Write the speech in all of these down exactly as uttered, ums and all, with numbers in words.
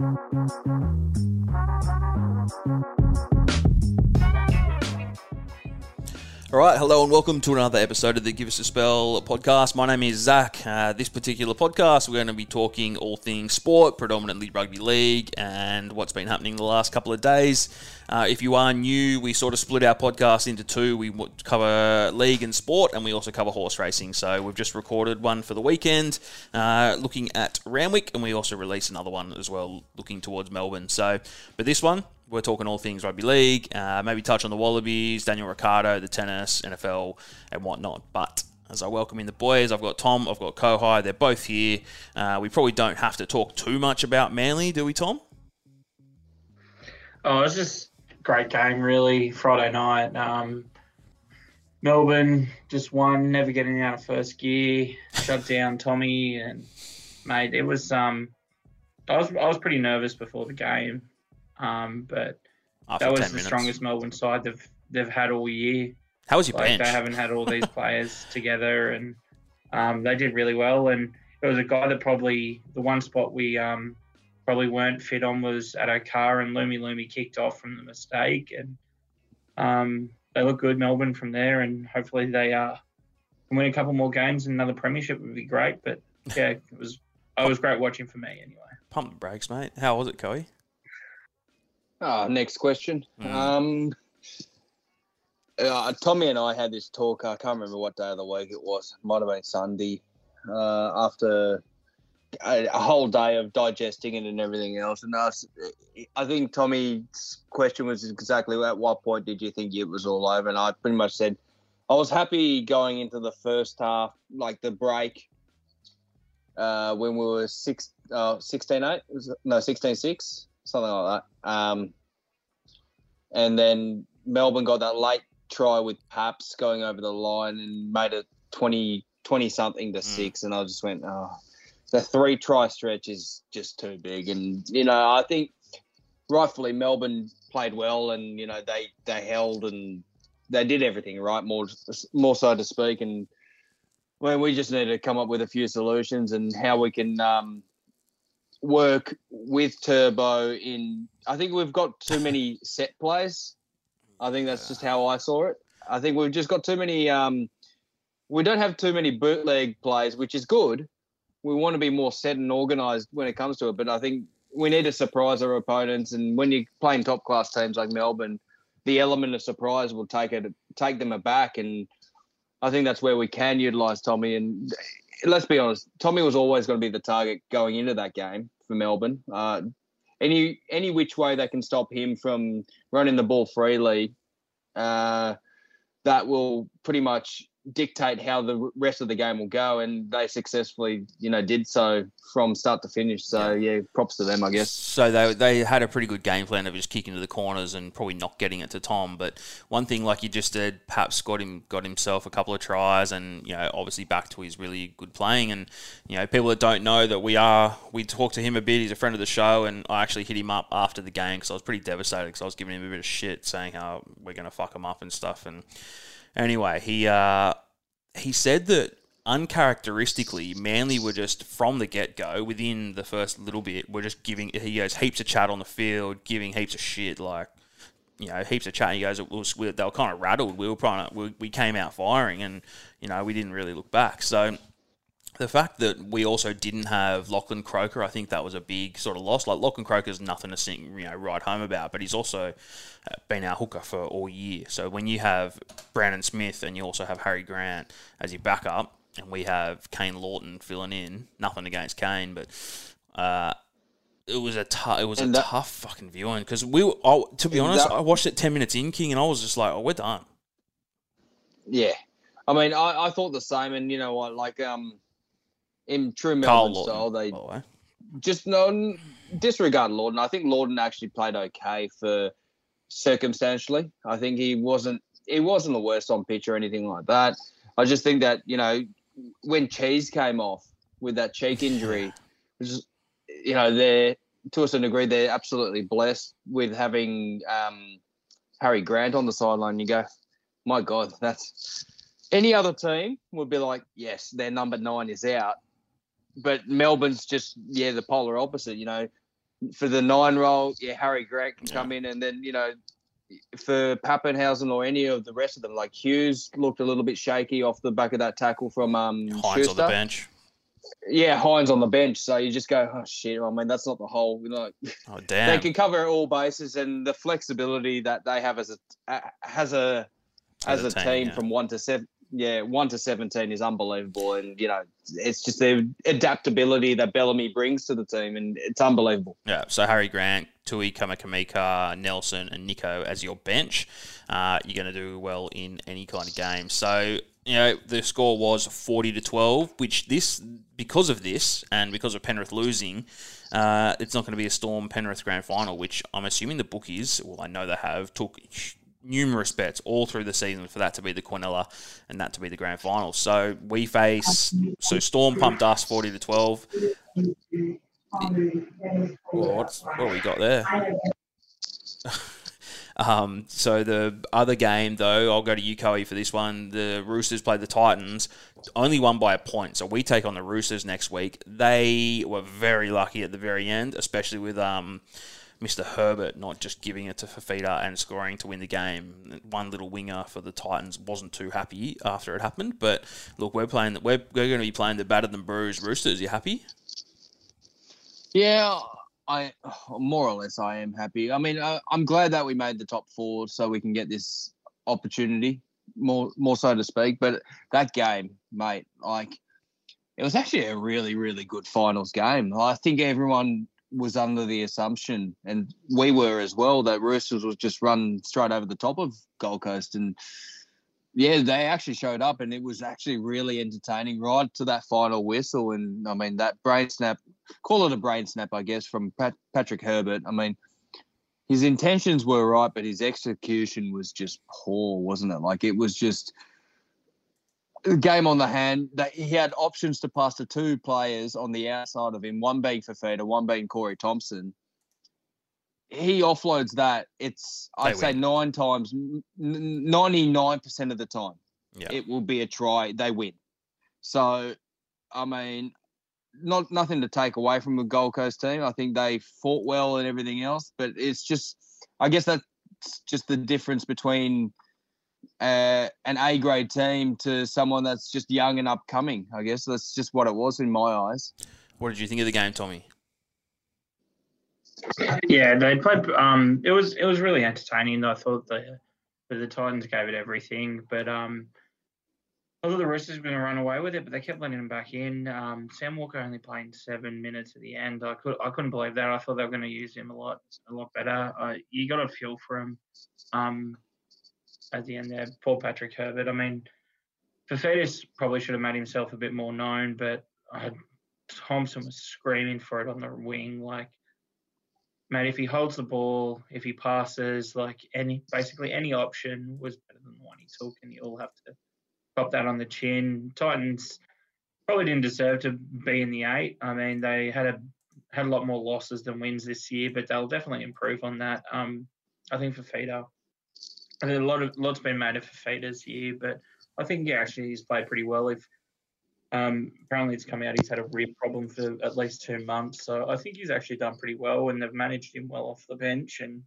All right, hello and welcome to another episode of the Give Us a Spell podcast. My name is Zach. Uh, this particular podcast, we're going to be talking all things sport, predominantly rugby league, and what's been happening the last couple of days. Uh, if you are new, we sort of split our podcast into two. We cover league and sport, and we also cover horse racing. So we've just recorded one for the weekend, uh, looking at Randwick, and we also released another one as well, looking towards Melbourne. So, but this one, we're talking all things rugby league, uh, maybe touch on the Wallabies, Daniel Ricciardo, the tennis, N F L, and whatnot. But as I welcome in the boys, I've got Tom, I've got Kohai, they're both here. Uh, we probably don't have to talk too much about Manly, do we, Tom? Oh, it's just great game, really, Friday night. Um, Melbourne just won, never getting out of first gear, shut down Tommy, and, mate, it was, um, I was, I was pretty nervous before the game. Um, but After that was the minutes. strongest Melbourne side they've they've had all year. How was your like, bench? They haven't had all these players together, and um, they did really well. And it was a guy that probably the one spot we um, probably weren't fit on was at O'Carr, and Lumi Lumi kicked off from the mistake, and um, they look good, Melbourne, from there, and hopefully they uh, can win a couple more games and another premiership would be great. But yeah, it was it was great watching for me anyway. Pump the brakes, mate. How was it, Coey? Ah, oh, next question. Mm. Um, uh, Tommy and I had this talk. I can't remember what day of the week it was. It might have been Sunday. Uh, after a, a whole day of digesting it and everything else, and us, I think Tommy's question was exactly at what point did you think it was all over? And I pretty much said I was happy going into the first half, like the break, uh, when we were six, uh, sixteen eight, no, sixteen six. Something like that. Um, and then Melbourne got that late try with Paps going over the line and made it twenty, twenty-something to mm. six. And I just went, oh, the three-try stretch is just too big. And, you know, I think rightfully Melbourne played well and, you know, they, they held and they did everything right, more, more so to speak. And well, we just need to come up with a few solutions and how we can um, – work with Turbo in I think we've got too many set plays. I think that's just how I saw it. I think we've just got too many um we don't have too many bootleg plays, which is good. We want to be more set and organised when it comes to it, but I think we need to surprise our opponents, and when you're playing top class teams like Melbourne, the element of surprise will take it take them aback, and I think that's where we can utilise Tommy. And let's be honest, Tommy was always going to be the target going into that game for Melbourne. Uh, any any which way they can stop him from running the ball freely, uh, that will pretty much dictate how the rest of the game will go. And they successfully, you know, did so from start to finish. So, yeah, yeah props to them, I guess. So they they had a pretty good game plan of just kicking to the corners and probably not getting it to Tom. But one thing, like you just said, Paps got him got himself a couple of tries, and, you know, obviously back to his really good playing. And, you know, people that don't know that we are, we talked to him a bit. He's a friend of the show, and I actually hit him up after the game because I was pretty devastated because I was giving him a bit of shit saying how oh, we're going to fuck him up and stuff. And anyway, he uh, he said that uncharacteristically, Manly were just, from the get-go, within the first little bit, were just giving, he goes, heaps of chat on the field, giving heaps of shit, like, you know, heaps of chat. He goes, it was, we, they were kind of rattled. We were trying to, we, we came out firing and, you know, we didn't really look back. So the fact that we also didn't have Lachlan Croker, I think that was a big sort of loss. Like, Lachlan Croker's nothing to sing, you know, write home about, but he's also been our hooker for all year. So when you have Brandon Smith and you also have Harry Grant as your backup, and we have Kane Lawton filling in, nothing against Kane, but uh, it was a tough, it was and a that, tough fucking viewing because we, were, I, to be honest, that, I watched it ten minutes in, King, and I was just like, oh, we're done. Yeah, I mean, I, I thought the same, and you know what, like um. in true Melbourne Lawton, style, they by the just no disregard Lawton. I think Lawton actually played okay for circumstantially. I think he wasn't he wasn't the worst on pitch or anything like that. I just think that, you know, when Cheese came off with that cheek injury, which is, you know, they're to a certain degree they're absolutely blessed with having um, Harry Grant on the sideline. You go, my God, that's any other team would be like, yes, their number nine is out. But Melbourne's just, yeah, the polar opposite. You know, for the nine role, yeah, Harry Grant can yeah. come in, and then, you know, for Pappenhausen or any of the rest of them, like Hughes looked a little bit shaky off the back of that tackle from um, Hines Schuster. on the bench. Yeah, Hines on the bench. So you just go, oh, shit, I mean, that's not the whole. You know, oh, damn. They can cover all bases, and the flexibility that they have as a as a, as as a team, team yeah. from one to seven. Yeah, one to seventeen is unbelievable, and you know it's just the adaptability that Bellamy brings to the team, and it's unbelievable. Yeah, so Harry Grant, Tui Kamakamika, Nelson, and Nico as your bench, uh, you're going to do well in any kind of game. So you know the score was forty to twelve, which this because of this and because of Penrith losing, uh, it's not going to be a Storm Penrith grand final, which I'm assuming the bookies, well I know they have took. numerous bets all through the season for that to be the Quinella and that to be the grand final. So we face, so Storm pumped us forty to twelve. Well, what's, what have we got there? um, so the other game though, I'll go to you, Kohai, for this one. The Roosters played the Titans, only won by a point. So we take on the Roosters next week. They were very lucky at the very end, especially with, um, Mister Herbert not just giving it to Fafita and scoring to win the game. One little winger for the Titans wasn't too happy after it happened. But look, we're playing. We're, we're going to be playing the battered and bruised Roosters. You happy? Yeah, I more or less I am happy. I mean, I, I'm glad that we made the top four so we can get this opportunity more, more so to speak. But that game, mate, like it was actually a really, really good finals game. I think everyone was under the assumption, and we were as well, that Roosters was just run straight over the top of Gold Coast. And, yeah, they actually showed up, and it was actually really entertaining right to that final whistle. And, I mean, that brain snap, call it a brain snap, I guess, from Pat, Patrick Herbert. I mean, his intentions were right, but his execution was just poor, wasn't it? Like, it was just game on the hand. That he had options to pass to two players on the outside of him, one being Fafita, one being Corey Thompson. He offloads that. It's, I'd say nine times, ninety-nine percent of the time, yeah. it will be a try. They win. So, I mean, not nothing to take away from the Gold Coast team. I think they fought well and everything else, but it's just, I guess that's just the difference between Uh, an A-grade team to someone that's just young and upcoming, I guess. That's just what it was in my eyes. What did you think of the game, Tommy? Yeah, they played. Um, it was it was really entertaining. I thought the the Titans gave it everything, but um, I thought the Roosters were going to run away with it, but they kept letting them back in. Um, Sam Walker only playing seven minutes at the end. I could I couldn't believe that. I thought they were going to use him a lot a lot better. Uh, you got a feel for him. Um, At the end there, poor Patrick Herbert. I mean, Fafita probably should have made himself a bit more known, but uh, Thompson was screaming for it on the wing. Like, mate, if he holds the ball, if he passes, like any basically any option was better than the one he took, and you all have to pop that on the chin. Titans probably didn't deserve to be in the eight. I mean, they had a had a lot more losses than wins this year, but they'll definitely improve on that. Um, I think Fafita. I think a lot of lots been made of Fafita's year, but I think yeah, actually he's played pretty well. If um, apparently it's come out he's had a rib problem for at least two months, so I think he's actually done pretty well, and they've managed him well off the bench, and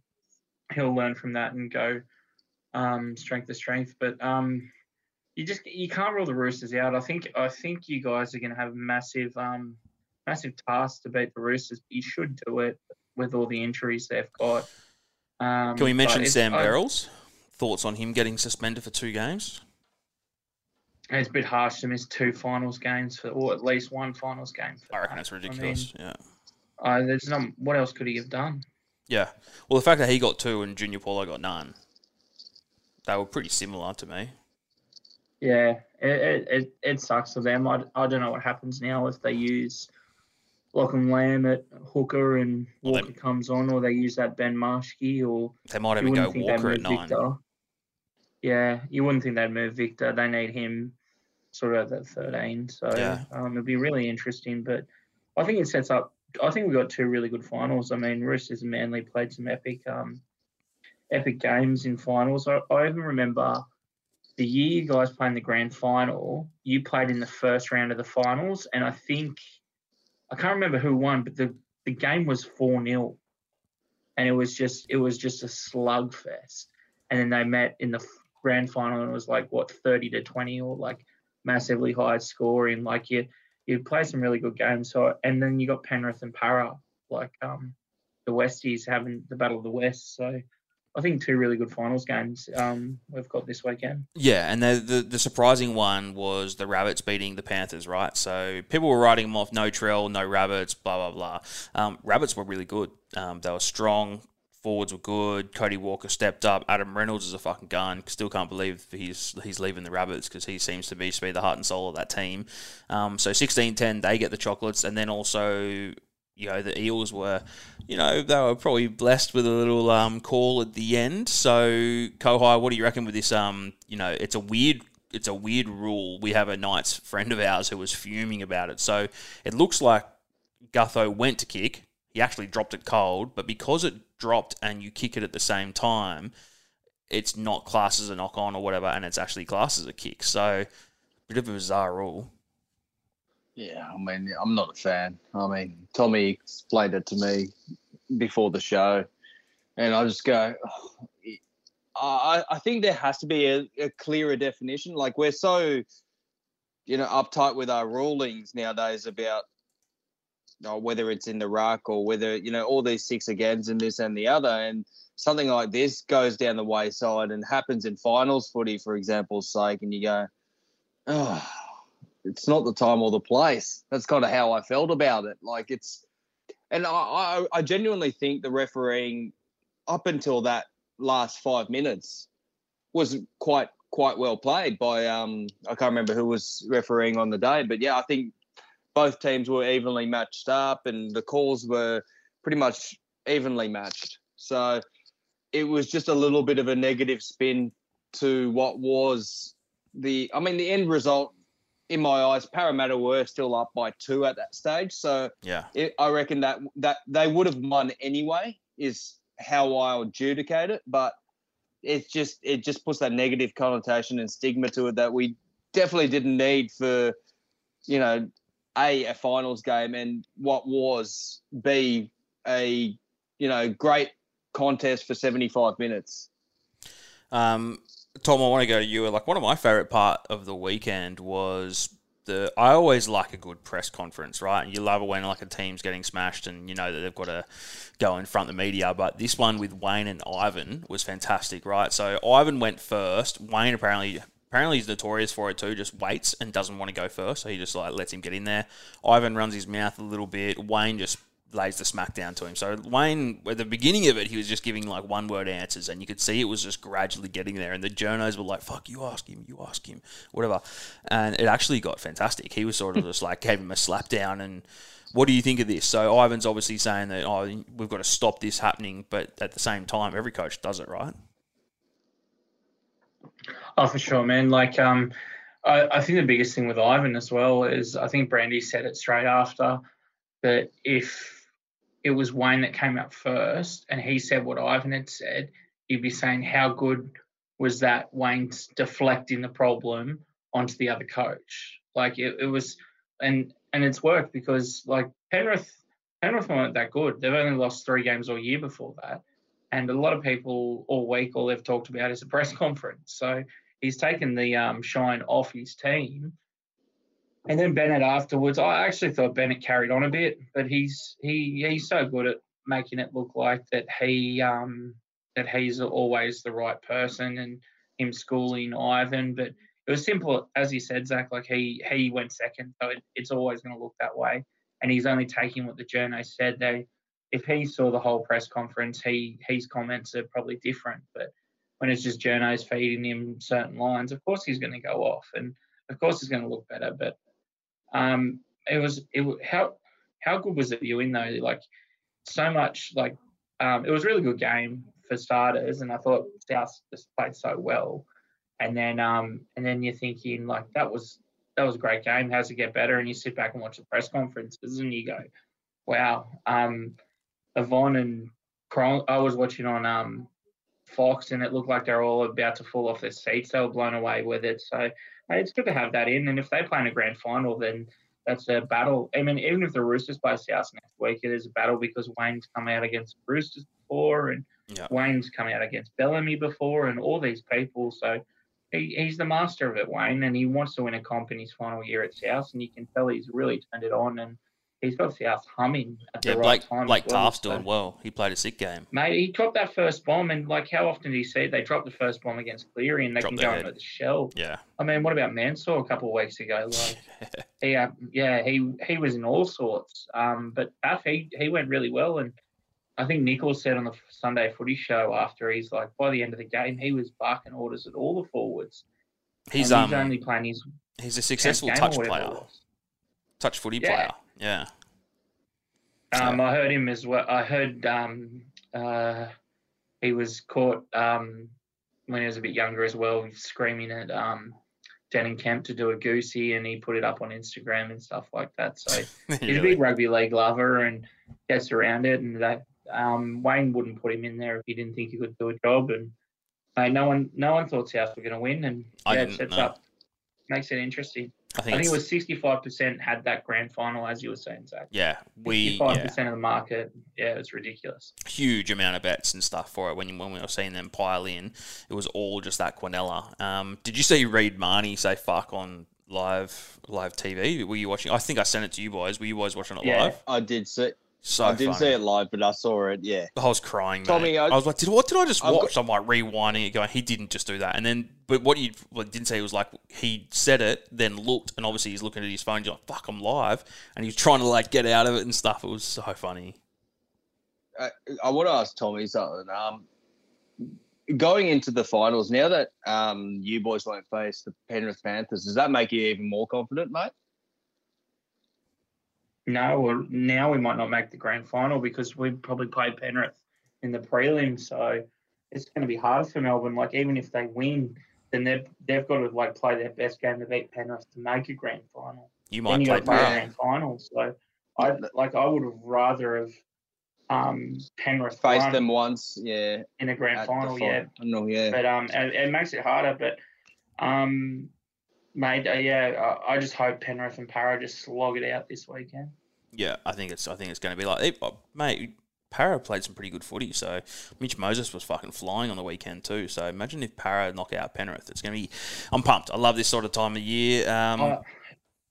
he'll learn from that and go um, strength to strength. But um, you just you can't rule the Roosters out. I think I think you guys are going to have a massive um, massive task to beat the Roosters. But you should do it with all the injuries they've got. Um, Can we mention Sam Verrills? Thoughts on him getting suspended for two games? It's a bit harsh to miss two finals games, for, or at least one finals game. For I reckon that. That's ridiculous. I mean, yeah. Uh, there's not. What else could he have done? Yeah. Well, the fact that he got two and Junior Paulo got none, they were pretty similar to me. Yeah, it it, it sucks for them. I, I don't know what happens now if they use Lachlan Lamb at hooker and Walker well, they, comes on, or they use that Ben Marshke, or they might even go Walker at nine. Victor. Yeah, you wouldn't think they'd move Victor. They need him sort of at thirteen. So yeah. um, it'd be really interesting. But I think it sets up – I think we've got two really good finals. I mean, Roosters and Manly played some epic um, epic games in finals. I, I even remember the year you guys played in the grand final, you played in the first round of the finals, and I think – I can't remember who won, but the the game was four nil, and it was just it was just a slugfest. And then they met in the grand final, and it was like what thirty to twenty, or like massively high scoring. Like you you play some really good games. So and then you got Penrith and Para, like um the Westies having the Battle of the West. So I think two really good finals games um, we've got this weekend. Yeah, and the, the the surprising one was the Rabbits beating the Panthers, right? So people were writing them off, no Trell, no Rabbits, blah, blah, blah. Um, Rabbits were really good. Um, they were strong. Forwards were good. Cody Walker stepped up. Adam Reynolds is a fucking gun. Still can't believe he's he's leaving the Rabbits, because he seems to be, to be the heart and soul of that team. Um, so sixteen ten, they get the chocolates, and then also... You know, the Eels were, you know, they were probably blessed with a little um, call at the end. So, Kohai, what do you reckon with this? Um, you know, it's a weird, it's a weird rule. We have a Knights friend of ours who was fuming about it. So, it looks like Gutho went to kick. He actually dropped it cold, but because it dropped and you kick it at the same time, it's not classed as a knock-on or whatever, and it's actually classed as a kick. So, bit of a bizarre rule. Yeah, I mean, I'm not a fan. I mean, Tommy explained it to me before the show, and I just go, oh, I, I think there has to be a, a clearer definition. Like, we're so, you know, uptight with our rulings nowadays about you know, whether it's in the ruck or whether, you know, all these six agains and this and the other, and something like this goes down the wayside and happens in finals footy, for example's sake, and you go, oh, it's not the time or the place. That's kind of how I felt about it. Like it's, and I, I, I genuinely think the refereeing up until that last five minutes was quite, quite well played by, um, I can't remember who was refereeing on the day, but yeah, I think both teams were evenly matched up and the calls were pretty much evenly matched. So it was just a little bit of a negative spin to what was the, I mean, the end result. In my eyes, Parramatta were still up by two at that stage. So yeah, it, I reckon that that they would have won anyway is how I adjudicate it. But it's just it just puts that negative connotation and stigma to it that we definitely didn't need for, you know, A, a finals game, and what was, B, a, you know, great contest for seventy-five minutes. Um. Tom, I want to go to you. Like, one of my favourite part of the weekend was the. I always like a good press conference, right? And you love it when like a team's getting smashed, and you know that they've got to go in front of the media. But this one with Wayne and Ivan was fantastic, right? So Ivan went first. Wayne apparently apparently is notorious for it too. Just waits and doesn't want to go first, so he just like lets him get in there. Ivan runs his mouth a little bit. Wayne just lays the smack down to him. So Wayne, at the beginning of it, he was just giving like one word answers, and you could see it was just gradually getting there, and the journos were like, fuck, you ask him, you ask him, whatever. And it actually got fantastic. He was sort of just like, gave him a slap down, and what do you think of this? So Ivan's obviously saying that, oh, we've got to stop this happening, but at the same time, every coach does it, right? Oh, for sure, man. Like, um, I, I think the biggest thing with Ivan as well is, I think Brandy said it straight after, that if it was Wayne that came out first and he said what Ivan had said, he'd be saying how good was that Wayne's deflecting the problem onto the other coach. Like it, it was, and and it's worked, because like Penrith, Penrith weren't that good. They've only lost three games all year before that. And a lot of people all week, all they've talked about is a press conference. So he's taken the um, shine off his team. And then Bennett afterwards, I actually thought Bennett carried on a bit, but he's he he's so good at making it look like that he um that he's always the right person, and him schooling Ivan. But it was simple, as he said, Zach. Like he he went second, so it, it's always going to look that way. And he's only taking what the journo said. They, if he saw the whole press conference, he his comments are probably different. But when it's just journos feeding him certain lines, of course he's going to go off, and of course he's going to look better, but. Um, it was it how how good was the viewing though? Like so much like um, it was a really good game for starters, and I thought South just played so well. And then um, and then you're thinking like that was that was a great game. How's it get better? And you sit back and watch the press conferences, and you go, wow. Um, Yvonne and Cron- I was watching on um, Fox, and it looked like they're all about to fall off their seats. They were blown away with it. So. It's good to have that in, and if they play in a grand final, then that's a battle. I mean, even if the Roosters play South next week, it is a battle because Wayne's come out against Roosters before, and yeah. Wayne's come out against Bellamy before, and all these people. So he, he's the master of it, Wayne, and he wants to win a comp in his final year at South, and you can tell he's really turned it on, and he's got South humming at yeah, the Blake, right time. Blake well, Taft's so. doing well. He played a sick game. Mate, he dropped that first bomb, and like how often do you see it? They drop the first bomb against Cleary, and they drop can go head. into the shell. Yeah. I mean, what about Mansour a couple of weeks ago? Like, he, uh, yeah, he he was in all sorts. Um, but Taft, he, he went really well, and I think Nichols said on the Sunday Footy Show after, he's like, by the end of the game, he was barking orders at all the forwards. He's, um, he's only playing his. He's a successful touch player, touch footy yeah. player. Yeah. Um, so. I heard him as well. I heard um, uh, he was caught um, when he was a bit younger as well, screaming at um, Denning Kemp to do a goosey, and he put it up on Instagram and stuff like that. So he's really? a big rugby league lover and gets around it, and that. Um, Wayne wouldn't put him in there if he didn't think he could do a job, and uh, no one, no one thought South were going to win, and I yeah, it sets no. up, makes it interesting. I think, I think it was sixty-five percent had that grand final, as you were saying, Zach. Yeah, we sixty-five yeah. percent of the market. Yeah, it's ridiculous. Huge amount of bets and stuff for it. When when we were seeing them pile in, it was all just that Quinella. Um, did you see Reid Marnie say "fuck" on live live T V? Were you watching? I think I sent it to you boys. Were you boys watching it yeah. live? I did see. So I didn't see it live, but I saw it. Yeah, I was crying. Tommy, I, I was like, "Did what? Did I just I've watch?" Got, I'm like rewinding it, going, "He didn't just do that." And then, but what you well, didn't say was like he said it, then looked, and obviously he's looking at his phone. You're like, "Fuck, I'm live," and he's trying to like get out of it and stuff. It was so funny. I, I want to ask Tommy something. Um, going into the finals now that um you boys won't face the Penrith Panthers, does that make you even more confident, mate? No, now we might not make the grand final because we probably played Penrith in the prelim, so it's going to be hard for Melbourne. Like, even if they win, then they've, they've got to, like, play their best game to beat Penrith to make a grand final. You might then play, you play a grand final. So, I like, I would have rather have um, Penrith faced them once, yeah. In a grand final, yeah. I know, yeah. But um, it, it makes it harder, but... um. Mate, uh, yeah, I, I just hope Penrith and Parra just slog it out this weekend. Yeah, I think it's I think it's going to be like, hey, mate, Parra played some pretty good footy, so Mitch Moses was fucking flying on the weekend too. So imagine if Parra knock out Penrith. It's going to be, I'm pumped. I love this sort of time of year. Um, I,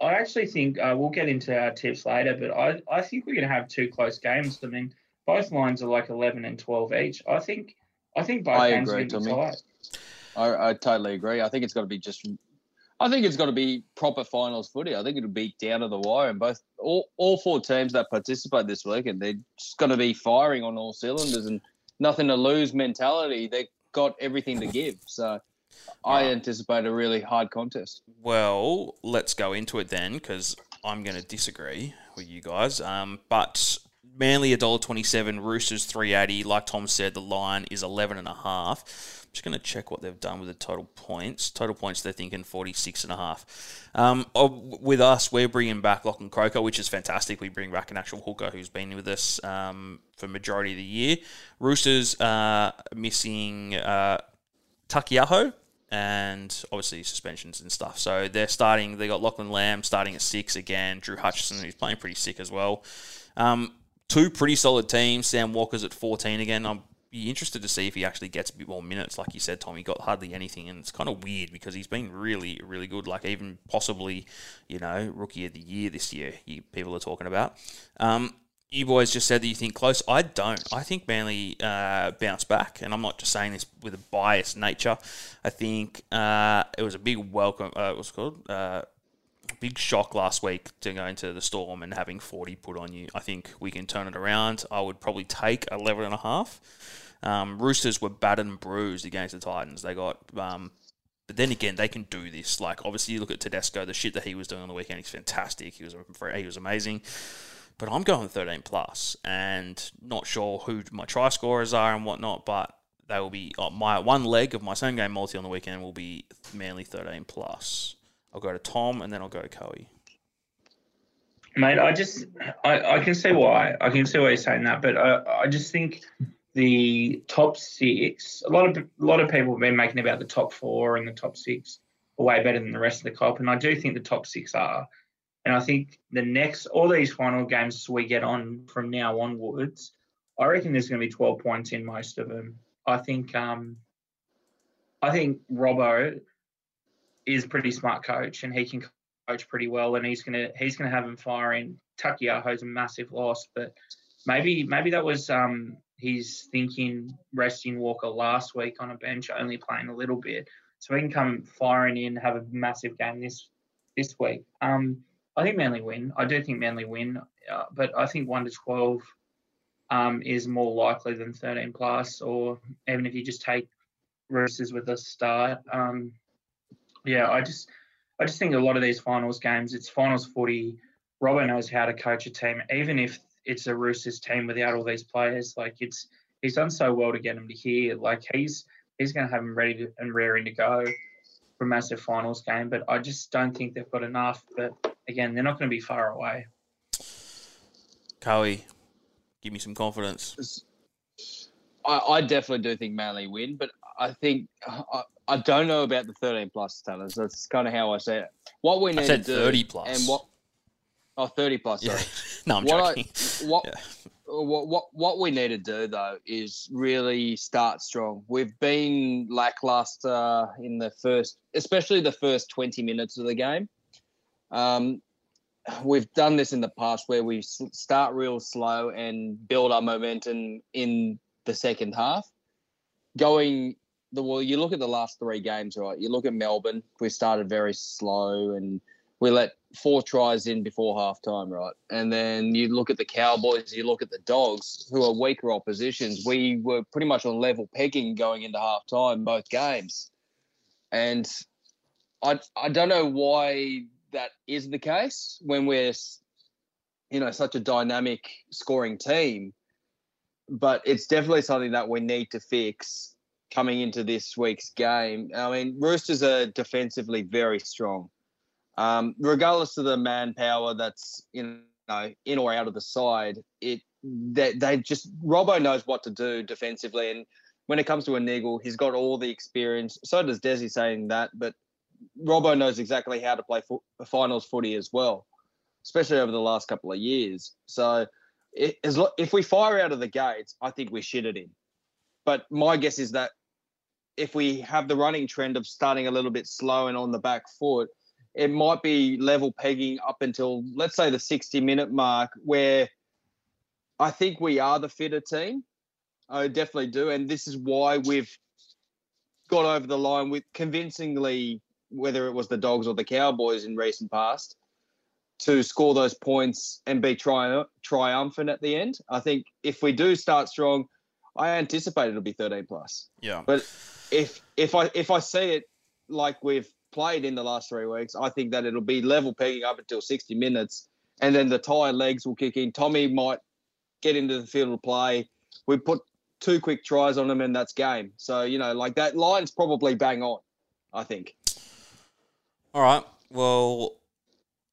I actually think, uh, we'll get into our tips later, but I, I think we're going to have two close games. I mean, both lines are like eleven and twelve each. I think I think both I games agree, are going to be tight. I, I totally agree. I think it's going to be just... I think it's got to be proper finals footy. I think it'll be down to the wire, and both all, all four teams that participate this weekend, they're just going to be firing on all cylinders and nothing to lose mentality. They got everything to give, so I right. anticipate a really hard contest. Well, let's go into it then, because I'm going to disagree with you guys. Um, but Manly one dollar twenty-seven, Roosters three eighty. Like Tom said, the line is eleven and a half. Just going to check what they've done with the total points. Total points, they're thinking forty-six and a half. Um, with us, we're bringing back Lachlan Croker, which is fantastic. We bring back an actual hooker who's been with us um, for majority of the year. Roosters are uh, missing uh, Tukiyaho and obviously suspensions and stuff. So they're starting. They got Lachlan Lamb starting at six again. Drew Hutchison, who's playing pretty sick as well. Um, two pretty solid teams. Sam Walker's at fourteen again. I'm be interested to see if he actually gets a bit more minutes. Like you said, Tom, he got hardly anything, and it's kind of weird because he's been really, really good, like even possibly, you know, Rookie of the Year this year, you, people are talking about. Um, you boys just said that you think close. I don't. I think Manly uh, bounced back, and I'm not just saying this with a biased nature. I think uh, it was a big welcome, uh, what's it called? Uh, big shock last week to go into the Storm and having forty put on you. I think we can turn it around. I would probably take eleven and a half. Um, Roosters were battered and bruised against the Titans. They got, um, but then again, they can do this. Like, obviously, you look at Tedesco, the shit that he was doing on the weekend, he's fantastic. He was he was amazing. But I'm going thirteen plus, and not sure who my try scorers are and whatnot. But they will be oh, my one leg of my same game multi on the weekend will be Manly thirteen plus. I'll go to Tom, and then I'll go to Kohai. Mate, I just I, I can see why I can see why you're saying that, but I I just think. The top six, a lot of a lot of people have been making about the top four and the top six are way better than the rest of the comp, and I do think the top six are. And I think the next, all these final games we get on from now onwards, I reckon there's going to be twelve points in most of them. I think, um, I think Robbo is a pretty smart coach, and he can coach pretty well, and he's gonna he's gonna have him firing. Tukiyaho's a massive loss, but maybe maybe that was um his thinking, resting Walker last week on a bench, only playing a little bit, so he can come firing in, have a massive game this this week. Um, I think Manly win. I do think Manly win, uh, but I think one to twelve um is more likely than thirteen plus, or even if you just take Roosters with a start. Um, yeah, I just I just think a lot of these finals games, it's finals footy. Robbo knows how to coach a team, even if it's a Roosters team without all these players. Like it's he's done so well to get them to here. Like he's he's going to have them ready to, and raring to go for a massive finals game. But I just don't think they've got enough. But again, they're not going to be far away. Kohai, give me some confidence. I, I definitely do think Manly win, but I think I, I don't know about the thirteen plus tellers. That's kind of how I say it. What we need I said to do thirty plus. And what, oh, thirty plus, sorry. Yeah. No, I'm what joking. I, what, yeah. what, what, what we need to do, though, is really start strong. We've been lackluster in the first, especially the first twenty minutes of the game. Um, we've done this in the past where we start real slow and build our momentum in the second half. Going the well, you look at the last three games, right? You look at Melbourne. We started very slow and we let four tries in before halftime, right? And then you look at the Cowboys, you look at the Dogs, who are weaker oppositions. We were pretty much on level pegging going into halftime, both games. And I I don't know why that is the case when we're, you know, such a dynamic scoring team. But it's definitely something that we need to fix coming into this week's game. I mean, Roosters are defensively very strong. Um, regardless of the manpower that's, you know, in or out of the side, it they, they just – Robbo knows what to do defensively. And when it comes to Inigo, he's got all the experience. So does Desi saying that. But Robbo knows exactly how to play fo- finals footy as well, especially over the last couple of years. So – It, as lo- if we fire out of the gates, I think we shit it in. But my guess is that if we have the running trend of starting a little bit slow and on the back foot, it might be level pegging up until, let's say, the sixty-minute mark, where I think we are the fitter team. I definitely do. And this is why we've got over the line with convincingly, whether it was the Dogs or the Cowboys in recent past, to score those points and be tri- triumphant at the end. I think if we do start strong, I anticipate it'll be thirteen plus. Yeah. But if if I if I see it like we've played in the last three weeks, I think that it'll be level pegging up until sixty minutes, and then the tired legs will kick in. Tommy might get into the field of play. We put two quick tries on him, and that's game. So, you know, like that line's probably bang on, I think. All right. Well,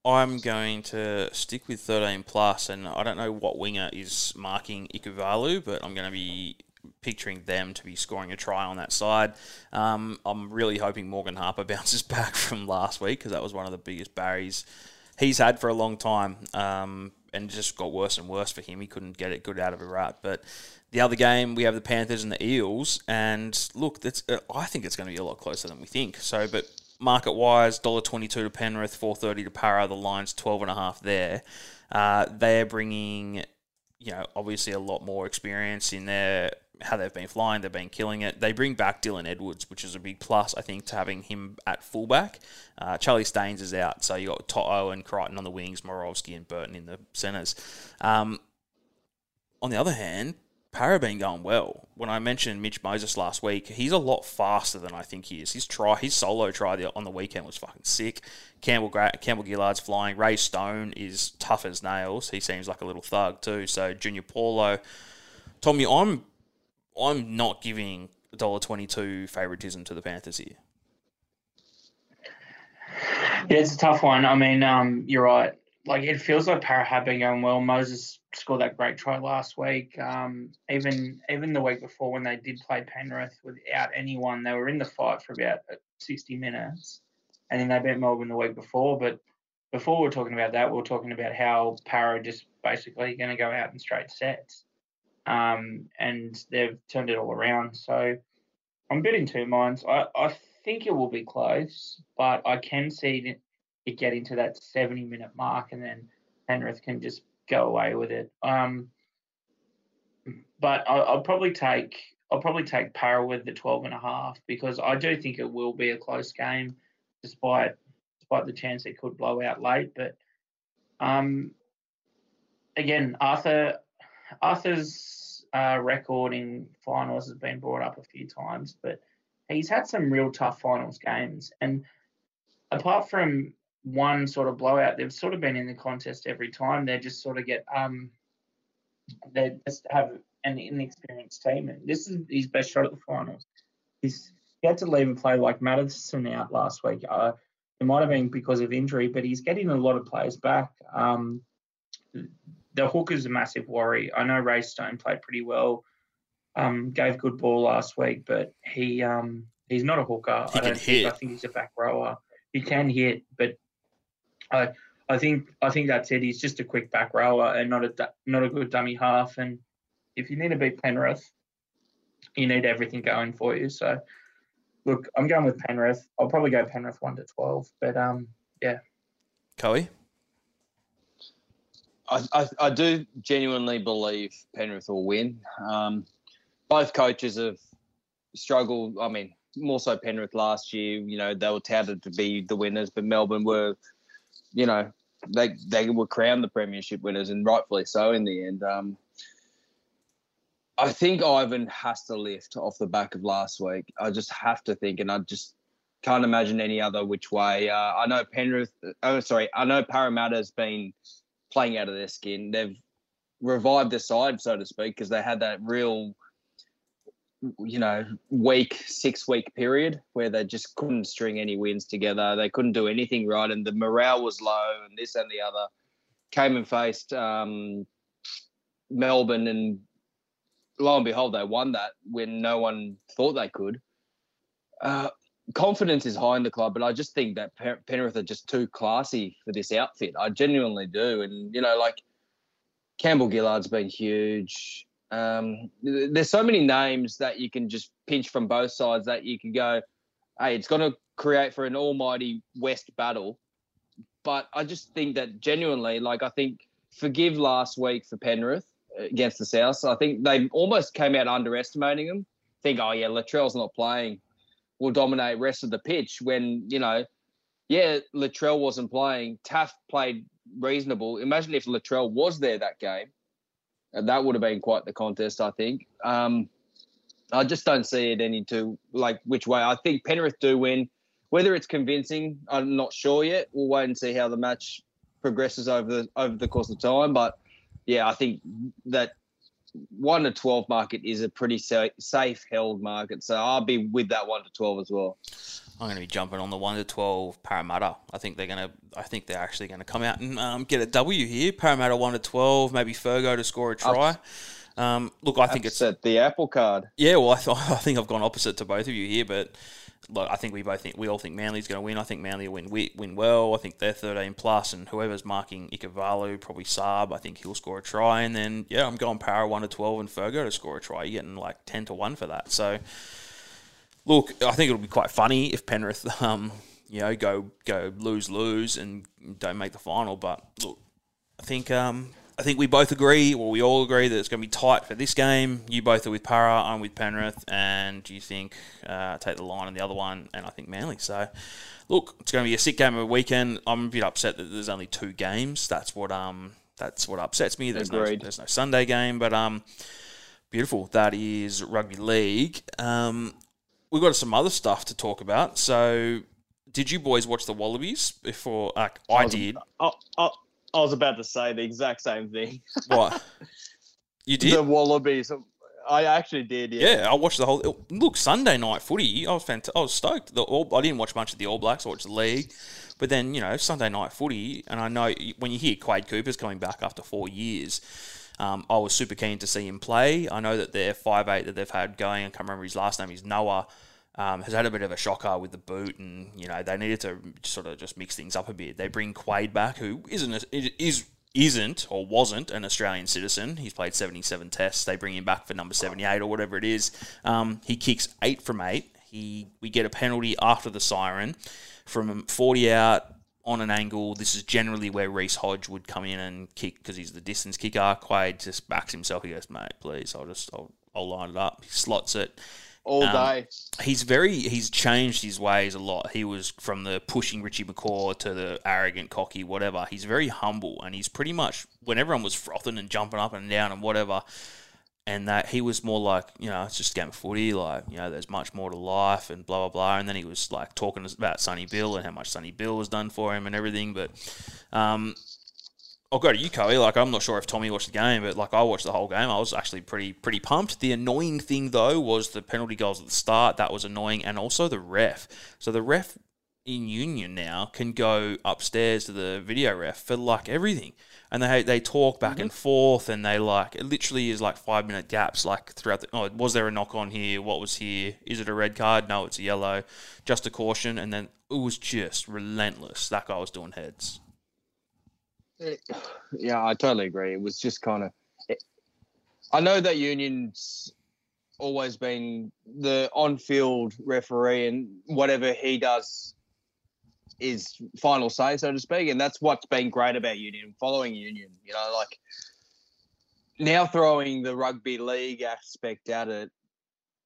I'm going to stick with thirteen plus, and I don't know what winger is marking Ikevalu, but I'm going to be picturing them to be scoring a try on that side. Um, I'm really hoping Morgan Harper bounces back from last week, because that was one of the biggest barriers he's had for a long time, um, and just got worse and worse for him. He couldn't get it good out of a rat. But the other game, we have the Panthers and the Eels, and look, that's, uh, I think it's going to be a lot closer than we think. So, but... market-wise, one dollar twenty-two to Penrith, four dollars thirty to Parra. The line's twelve and a half there. Uh, they're bringing, you know, obviously a lot more experience in their how they've been flying. They've been killing it. They bring back Dylan Edwards, which is a big plus, I think, to having him at fullback. Uh, Charlie Staines is out, so you got To'o and Crichton on the wings, Morowski and Burton in the centres. Um, on the other hand, Parra been going well. When I mentioned Mitch Moses last week, he's a lot faster than I think he is. His try, his solo try on the weekend was fucking sick. Campbell Campbell Gillard's flying. Ray Stone is tough as nails. He seems like a little thug too. So Junior Paulo, Tommy, I'm I'm not giving one dollar twenty-two favoritism to the Panthers here. Yeah, it's a tough one. I mean, um, you're right. Like, it feels like Parra have been going well. Moses scored that great try last week. Um, even even the week before, when they did play Penrith without anyone, they were in the fight for about sixty minutes. And then they beat Melbourne the week before. But before we were talking about that, we were talking about how Parra just basically going to go out in straight sets. Um, and they've turned it all around. So I'm a bit in two minds. I, I think it will be close, but I can see it getting to that seventy-minute mark and then Penrith can just go away with it. Um, but I, I'll probably take I'll probably take Parra with the twelve and a half because I do think it will be a close game despite despite the chance it could blow out late. But, um, again, Arthur Arthur's uh, record in finals has been brought up a few times, but he's had some real tough finals games. And apart from one sort of blowout, they've sort of been in the contest every time. They just sort of get um, – they just have an inexperienced team. And this is his best shot at the finals. He's, he had to leave and play like Madison out last week. Uh, it might have been because of injury, but he's getting a lot of players back. Um, the hooker's a massive worry. I know Ray Stone played pretty well, um, gave good ball last week, but he um, he's not a hooker. He I don't think, I think he's a back rower. He can hit, but I I think I think that's it. He's just a quick back rower and not a not a good dummy half. And if you need to beat Penrith, you need everything going for you. So, look, I'm going with Penrith. I'll probably go Penrith one to twelve. But um, yeah. Coey, I, I I do genuinely believe Penrith will win. Um, both coaches have struggled. I mean, more so Penrith last year. You know, they were touted to be the winners, but Melbourne were. You know, they they were crowned the premiership winners, and rightfully so in the end. Um, I think Ivan has to lift off the back of last week. I just have to think, and I just can't imagine any other which way. Uh, I know Penrith. Oh, sorry. I know Parramatta's been playing out of their skin. They've revived their side, so to speak, because they had that real, you know, week, six-week period where they just couldn't string any wins together. They couldn't do anything right, and the morale was low and this and the other. Came and faced um, Melbourne, and lo and behold, they won that when no one thought they could. Uh, confidence is high in the club, but I just think that Pen- Penrith are just too classy for this outfit. I genuinely do. And, you know, like Campbell Gillard's been huge. Um, there's so many names that you can just pinch from both sides that you can go, hey, it's going to create for an almighty West battle. But I just think that genuinely, like I think forgive last week for Penrith against the South. So I think they almost came out underestimating them. Think, oh, yeah, Latrell's not playing. We'll dominate rest of the pitch when, you know, yeah, Latrell wasn't playing. Taff played reasonable. Imagine if Latrell was there that game. And that would have been quite the contest, I think. Um, I just don't see it any two, like, which way. I think Penrith do win. Whether it's convincing, I'm not sure yet. We'll wait and see how the match progresses over the over the course of time. But, yeah, I think that one to twelve market is a pretty safe held market. So I'll be with that one to twelve as well. I'm going to be jumping on the one to twelve Parramatta. I think they're going to. I think they're actually going to come out and um, get a W here. Parramatta one to twelve, maybe Fergo to score a try. Um, look, I think upset it's the apple card. Yeah, well, I, th- I think I've gone opposite to both of you here, but look, I think we both think we all think Manly's going to win. I think Manly will win win well. I think they're thirteen plus, and whoever's marking Ikavalu, probably Saab, I think he'll score a try. And then yeah, I'm going Parra one to twelve and Fergo to score a try. You're getting like ten to one for that. So. Look, I think it'll be quite funny if Penrith, um, you know, go go lose lose and don't make the final. But look, I think um, I think we both agree, or we all agree, that it's going to be tight for this game. You both are with Parra, I'm with Penrith, and you think uh, take the line on the other one, and I think Manly. So, look, it's going to be a sick game of a weekend. I'm a bit upset that there's only two games. That's what um that's what upsets me. There's Agreed. no there's no Sunday game, but um, beautiful. That is rugby league. Um. We've got some other stuff to talk about. So, did you boys watch the Wallabies before? Uh, I, I was, did. I, I, I was about to say the exact same thing. What? You did? The Wallabies. I actually did, yeah. Yeah, I watched the whole... Look, Sunday night footy, I was fant- I was stoked. The All, I didn't watch much of the All Blacks. I watched the league. But then, you know, Sunday night footy, and I know when you hear Quade Cooper's coming back after four years... Um, I was super keen to see him play. I know that their five eight that they've had going, I can't remember his last name, is Noah, um, has had a bit of a shocker with the boot, and you know they needed to sort of just mix things up a bit. They bring Quaid back, who isn't a, is isn't or wasn't an Australian citizen. He's played seventy-seven tests. They bring him back for number seventy-eight or whatever it is. Um, he kicks eight from eight. He we get a penalty after the siren from forty out. On an angle, this is generally where Reece Hodge would come in and kick because he's the distance kicker. Quaid just backs himself. He goes, mate, please, I'll just I'll, I'll line it up. He slots it. All um, day. He's very he's changed his ways a lot. He was from the pushing Richie McCaw to the arrogant, cocky, whatever. He's very humble, and he's pretty much when everyone was frothing and jumping up and down and whatever, and that he was more like, you know, it's just game of footy, like, you know, there's much more to life and blah, blah, blah. And then he was, like, talking about Sonny Bill and how much Sonny Bill was done for him and everything. But um, I'll go to you, Kohai. Like, I'm not sure if Tommy watched the game, but, like, I watched the whole game. I was actually pretty pretty pumped. The annoying thing, though, was the penalty goals at the start. That was annoying. And also the ref. So the ref in union now can go upstairs to the video ref for, like, everything. And they they talk back and forth, and they like it literally is like five minute gaps like throughout. The, oh, was there a knock on here? What was here? Is it a red card? No, it's a yellow, just a caution. And then it was just relentless. That guy was doing heads. Yeah, I totally agree. It was just kind of. I know that union's always been the on-field referee, and whatever he does is final say, so to speak, and that's what's been great about union, following union. You know, like, now throwing the rugby league aspect at it,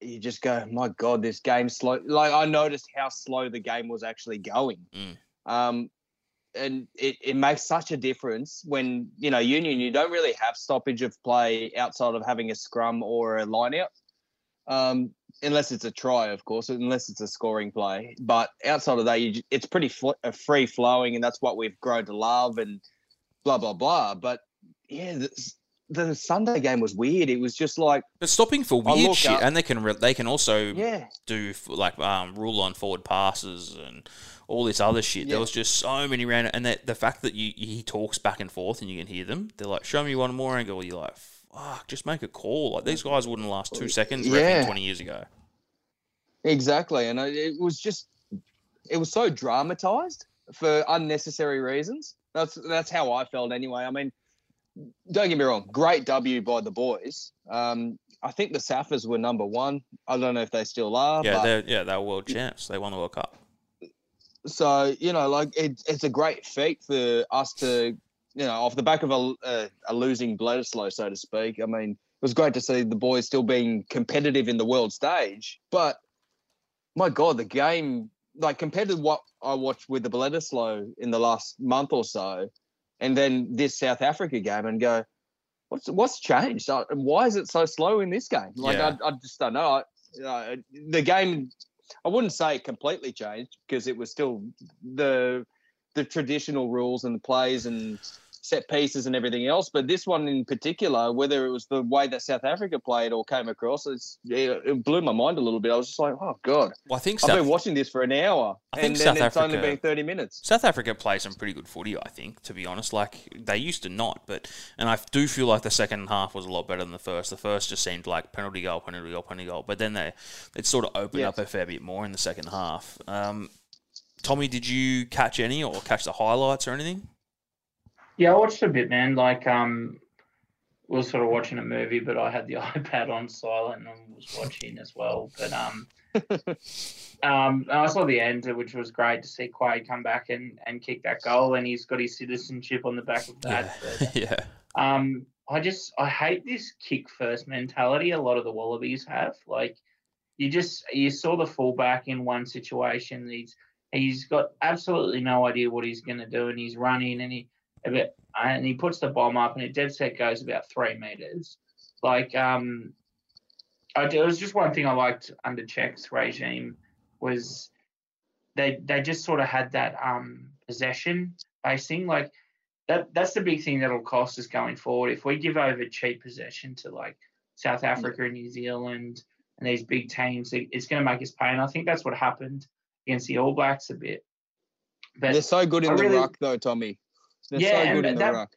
you just go, my God, this game's slow. Like, I noticed how slow the game was actually going. Mm. Um, and it, it makes such a difference when, you know, union, you don't really have stoppage of play outside of having a scrum or a line-out. Um, Unless it's a try, of course, unless it's a scoring play. But outside of that, you, it's pretty fl- free-flowing, and that's what we've grown to love and blah, blah, blah. But, yeah, the, the Sunday game was weird. It was just like... But stopping for weird shit, up, and they can re- they can also yeah. do, like, um, rule on forward passes and all this other shit. Yeah. There was just so many random... And that, the fact that you he talks back and forth and you can hear them, they're like, show me one more angle, you're like... Fuck, just make a call. Like, these guys wouldn't last two seconds yeah. twenty years ago. Exactly. And it was just, it was so dramatized for unnecessary reasons. That's that's how I felt anyway. I mean, don't get me wrong, great W by the boys. Um, I think the Saffers were number one. I don't know if they still are. Yeah, but they're, yeah, they're world champs. They won the World Cup. So, you know, like, it, it's a great feat for us to... You know, off the back of a, a, a losing Bledisloe, so to speak. I mean, it was great to see the boys still being competitive in the world stage. But, my God, the game, like, compared to what I watched with the Bledisloe in the last month or so, and then this South Africa game, and go, what's what's changed? Why is it so slow in this game? Like, yeah. I, I just don't know. I, you know. The game, I wouldn't say it completely changed because it was still the the traditional rules and the plays and set pieces and everything else. But this one in particular, whether it was the way that South Africa played or came across, it's, it blew my mind a little bit. I was just like, oh, God. Well, I think I've South... been watching this for an hour, I and think then South it's Africa... only been thirty minutes. South Africa plays some pretty good footy, I think, to be honest. Like, they used to not, but... And I do feel like the second half was a lot better than the first. The first just seemed like penalty goal, penalty goal, penalty goal. But then they it sort of opened yes. up a fair bit more in the second half. Um, Tommy, did you catch any or catch the highlights or anything? Yeah, I watched a bit, man. Like, um, we were sort of watching a movie, but I had the iPad on silent and was watching as well. But um, um, I saw the end, which was great to see Quaid come back and, and kick that goal, and he's got his citizenship on the back of that. Yeah. But, yeah. Um, I just I hate this kick first mentality a lot of the Wallabies have. Like, you just you saw the fullback in one situation. He's he's got absolutely no idea what he's going to do, and he's running, and he. About, and he puts the bomb up, and it dead set goes about three metres. Like, um, I, it was just one thing I liked under Czech's regime was they they just sort of had that um, possession basing. Like, that that's the big thing that'll cost us going forward. If we give over cheap possession to, like, South Africa and New Zealand and these big teams, it, it's going to make us pay. And I think that's what happened against the All Blacks a bit. But they're so good in I the really, ruck, though, Tommy. They're yeah, so good in the that, ruck.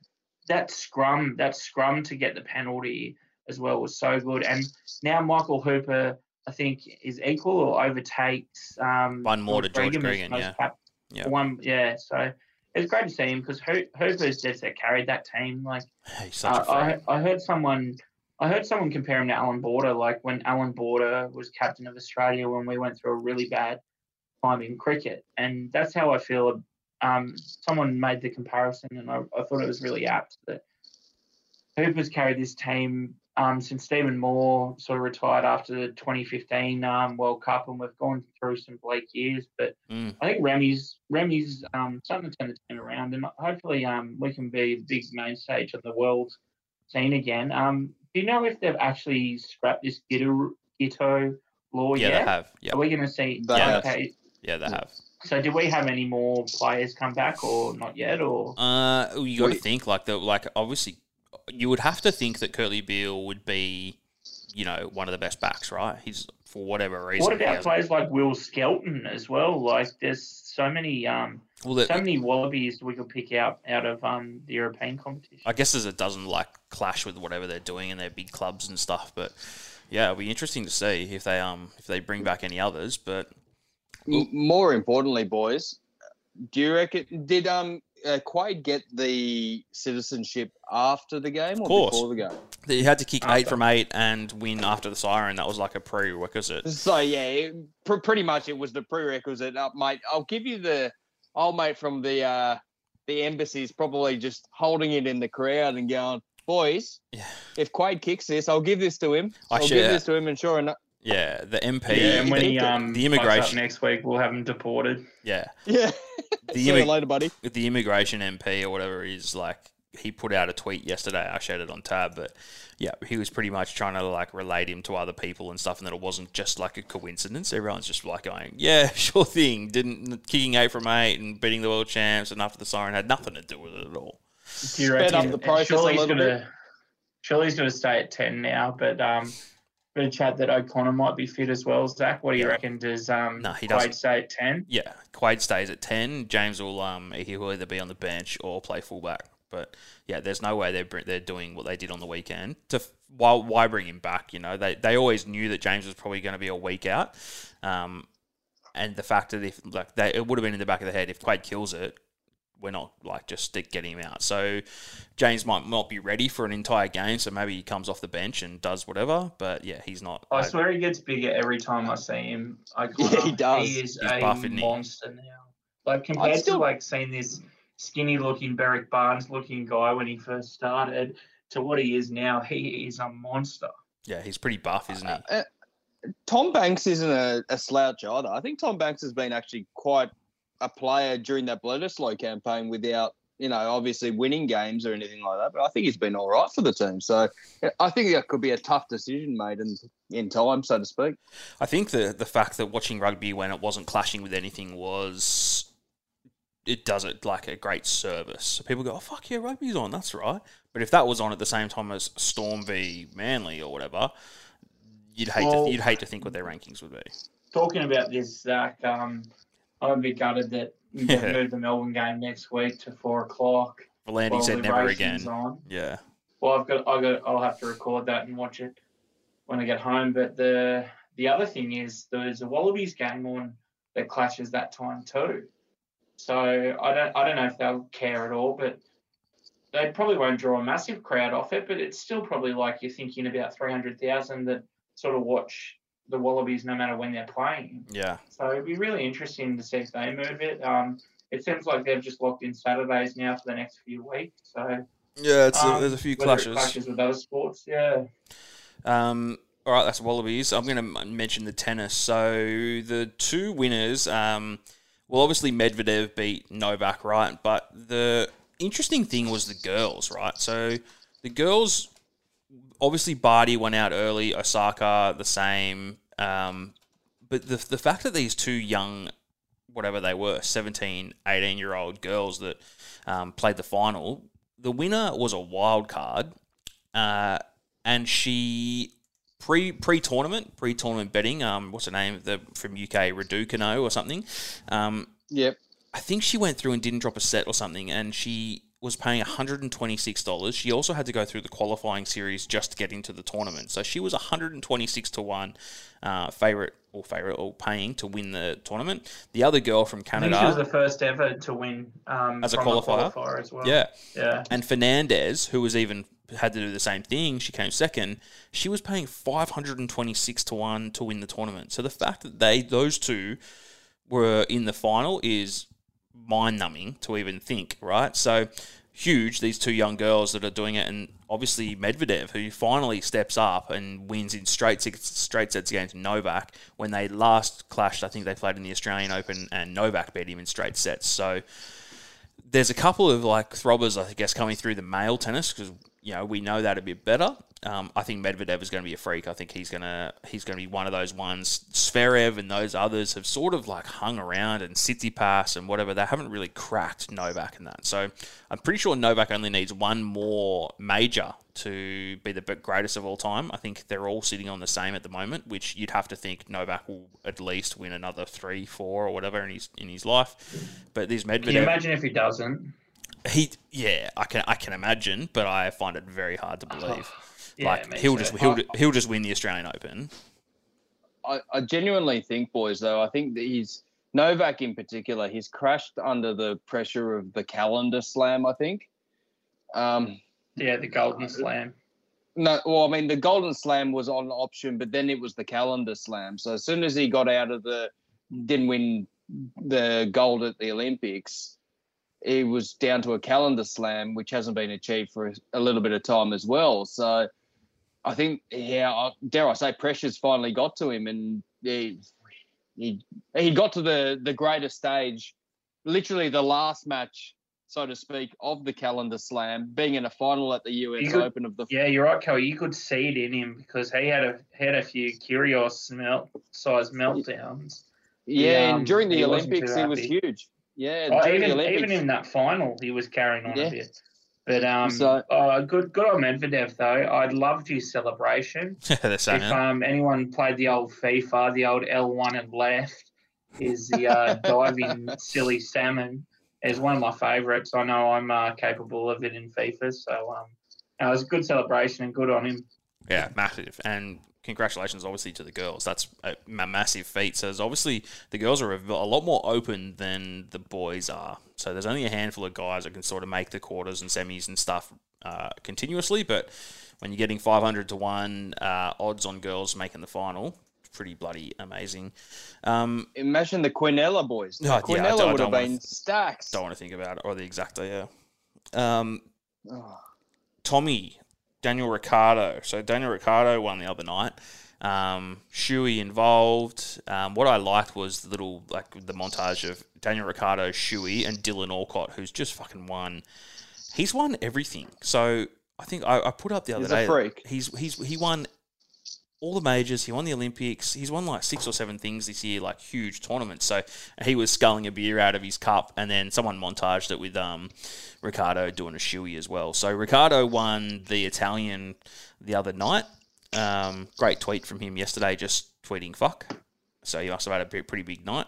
that scrum, that scrum to get the penalty as well was so good. And now Michael Hooper I think, is equal or overtakes um, one more to George Gregan, yeah. Cap- yeah, one, yeah. So it's great to see him because Ho- Hooper's just uh, carried that team. Like, he's such uh, a friend. I, I heard someone, I heard someone compare him to Alan Border. Like when Alan Border was captain of Australia when we went through a really bad time in cricket, and that's how I feel. Um, someone made the comparison, and I, I thought it was really apt that Hooper's carried this team. Um, since Stephen Moore sort of retired after the twenty fifteen um, World Cup, and we've gone through some bleak years, but mm. I think Remy's Remy's um, starting to turn the team around, and hopefully um, we can be a big main stage of the world scene again. Um, do you know if they've actually scrapped this Gitto, Gitto law yeah, yet? Yeah, they have. Yep. Are we going to see? Yeah, okay. yeah, they have. So, do we have any more players come back, or not yet, or? Uh, you got to think like the like obviously. You would have to think that Curly Beale would be, you know, one of the best backs, right? He's, for whatever reason. What about players like Will Skelton as well? Like, there's so many um, well, that, so many Wallabies we could pick out out of um, the European competition. I guess as it doesn't, like, clash with whatever they're doing in their big clubs and stuff. But, yeah, it'll be interesting to see if they um if they bring back any others. But more importantly, boys, do you reckon – did – um. Uh, Quaid get the citizenship after the game or before the game? He had to kick after. eight from eight and win after the siren. That was like a prerequisite. So, yeah, it, pr- pretty much it was the prerequisite. Uh, mate, I'll give you the old mate from the uh, the embassy's probably just holding it in the crowd and going, boys, yeah. if Quaid kicks this, I'll give this to him. I I'll sure. give this to him and sure enough. Yeah, the M P. Yeah, and when he um, the immigration up next week, we'll have him deported. Yeah, yeah. The See immi- you later, buddy. The immigration M P or whatever it is, like, he put out a tweet yesterday. I shared it on Tab, but yeah, he was pretty much trying to like relate him to other people and stuff, and that it wasn't just like a coincidence. Everyone's just like going, "Yeah, sure thing." Didn't kicking eight from eight and beating the world champs, and after the siren had nothing to do with it at all. Do you Sped reckon, up the process a little gonna, bit. Surely he's going to stay at ten now, but um. Bit of chat that O'Connor might be fit as well, Zach. What do you yeah. reckon? Does um, no, he Quaid stay at ten? Yeah, Quaid stays at ten. James will um, he'll either be on the bench or play fullback. But yeah, there's no way they're they're doing what they did on the weekend. To why why bring him back? You know, they they always knew that James was probably going to be a week out. Um, and the fact that if like they it would have been in the back of the head if Quaid kills it. We're not like just getting him out. So James might not be ready for an entire game, so maybe he comes off the bench and does whatever. But yeah, he's not. I like, swear he gets bigger every time I see him. I yeah, he does. He is he's a buff, monster now. Like compared I'd still... to like seeing this skinny-looking Berwick Barnes-looking guy when he first started to what he is now, he is a monster. Yeah, he's pretty buff, isn't he? Uh, uh, Tom Banks isn't a, a slouch either. I think Tom Banks has been actually quite a player during that Bledisloe campaign without, you know, obviously winning games or anything like that. But I think he's been all right for the team. So I think that could be a tough decision made in, in time, so to speak. I think the, the fact that watching rugby when it wasn't clashing with anything was, it does it like a great service. So people go, oh, fuck yeah, rugby's on, that's right. But if that was on at the same time as Storm v Manly or whatever, you'd hate, well, to, you'd hate to think what their rankings would be. Talking about this, Zach, um... I'd be gutted that we yeah. move the Melbourne game next week to four o'clock. Well, Andy said never again. On. Yeah. Well, I've got, I got, I'll have to record that and watch it when I get home. But the the other thing is there's a Wallabies game on that clashes that time too. So I don't, I don't know if they'll care at all, but they probably won't draw a massive crowd off it. But it's still probably like you're thinking about three hundred thousand that sort of watch the Wallabies no matter when they're playing. Yeah. So it'd be really interesting to see if they move it. Um, it seems like they've just locked in Saturdays now for the next few weeks. So yeah, it's um, a, there's a few clashes. Clashes with other sports, yeah. Um. All right, that's Wallabies. I'm going to mention the tennis. So the two winners, um, well, obviously Medvedev beat Novak, right? But the interesting thing was the girls, right? So the girls... Obviously, Barty went out early, Osaka, the same. Um, but the the fact that these two young, whatever they were, seventeen, eighteen-year-old girls that um, played the final, the winner was a wild card. Uh, and she, pre, pre-tournament, pre-tournament betting, um, what's her name, the from U K, Raducanu or something. Um, yep. I think she went through and didn't drop a set or something, and she was paying one hundred twenty-six dollars. She also had to go through the qualifying series just to get into the tournament. So she was one hundred twenty-six to one uh, favourite or favourite or paying to win the tournament. The other girl from Canada... I think she was the first ever to win um, as a qualifier. qualifier as well. Yeah. yeah. And Fernandez, who was even... had to do the same thing. She came second. She was paying five hundred twenty-six to one to win the tournament. So the fact that they those two were in the final is mind-numbing to even think, right? So huge, these two young girls that are doing it, and obviously Medvedev, who finally steps up and wins in straight straight sets against Novak. When they last clashed, I think they played in the Australian Open, and Novak beat him in straight sets. So there's a couple of, like, throbbers, I guess, coming through the male tennis, because you know, we know that a bit better. Um, I think Medvedev is going to be a freak. I think he's gonna he's gonna be one of those ones. Zverev and those others have sort of like hung around, and Tsitsipas and whatever. They haven't really cracked Novak and that. So I'm pretty sure Novak only needs one more major to be the greatest of all time. I think they're all sitting on the same at the moment, which you'd have to think Novak will at least win another three, four, or whatever in his in his life. But these Medvedev. Can you imagine if he doesn't? He, yeah, I can, I can imagine, but I find it very hard to believe. Yeah, like he'll just, he'll, he'll just win the Australian Open. I, I genuinely think, boys, though, I think that he's Novak in particular. He's crashed under the pressure of the calendar slam. I think. Um, yeah, the Golden Slam. No, well, I mean, the Golden Slam was on option, but then it was the calendar slam. So as soon as he got out of the, didn't win the gold at the Olympics. It was down to a calendar slam, which hasn't been achieved for a little bit of time as well. So I think, yeah, dare I say, pressure's finally got to him, and he he, he got to the, the greatest stage, literally the last match, so to speak, of the calendar slam, being in a final at the U S could, Open of the. Yeah, you're right, Kel. You could see it in him because he had a had a few Kyrgios melt size meltdowns. Yeah, he, um, and during the he Olympics, he was huge. Yeah, oh, even even in that final, he was carrying on yeah. a bit. But um, so, oh, good good on Medvedev though. I loved his celebration. If um anyone played the old FIFA, the old L one and left is the uh, diving silly salmon. It's one of my favourites. I know I'm uh, capable of it in FIFA. So um, no, it was a good celebration and good on him. Yeah, massive and. Congratulations, obviously, to the girls. That's a massive feat. So, obviously, the girls are a lot more open than the boys are. So, there's only a handful of guys that can sort of make the quarters and semis and stuff uh, continuously. But when you're getting five hundred to one uh, odds on girls making the final, it's pretty bloody amazing. Um, Imagine the Quinella boys. The oh, Quinella yeah, would have been th- stacks. Don't want to think about it. Or the exacta, yeah. Um, oh. Tommy... Daniel Ricciardo. So Daniel Ricciardo won the other night. Um, Shuey involved. Um, what I liked was the little, like the montage of Daniel Ricciardo, Shuey, and Dylan Orcott, who's just fucking won. He's won everything. So I think I, I put up the other he's day. He's a freak. He's, he's, he won all the majors. He won the Olympics. He's won like six or seven things this year, like huge tournaments. So he was sculling a beer out of his cup, and then someone montaged it with um, Ricciardo doing a shoey as well. So Ricciardo won the Italian the other night. Um, great tweet from him yesterday, just tweeting fuck. So he must have had a pretty big night.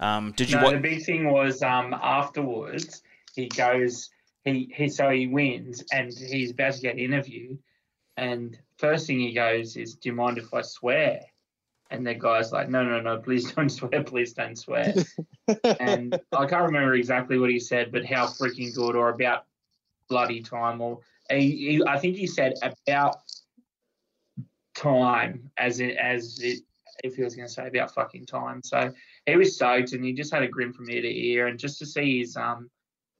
Um, did you? No, what- the big thing was um, afterwards he goes he he so he wins and he's about to get interviewed and. First thing he goes is, do you mind if I swear? And the guy's like, no, no, no, please don't swear, please don't swear. And I can't remember exactly what he said, but how freaking good or about bloody time. or he, he, I think he said about time as it, as it, if he was going to say about fucking time. So he was stoked and he just had a grin from ear to ear. And just to see his um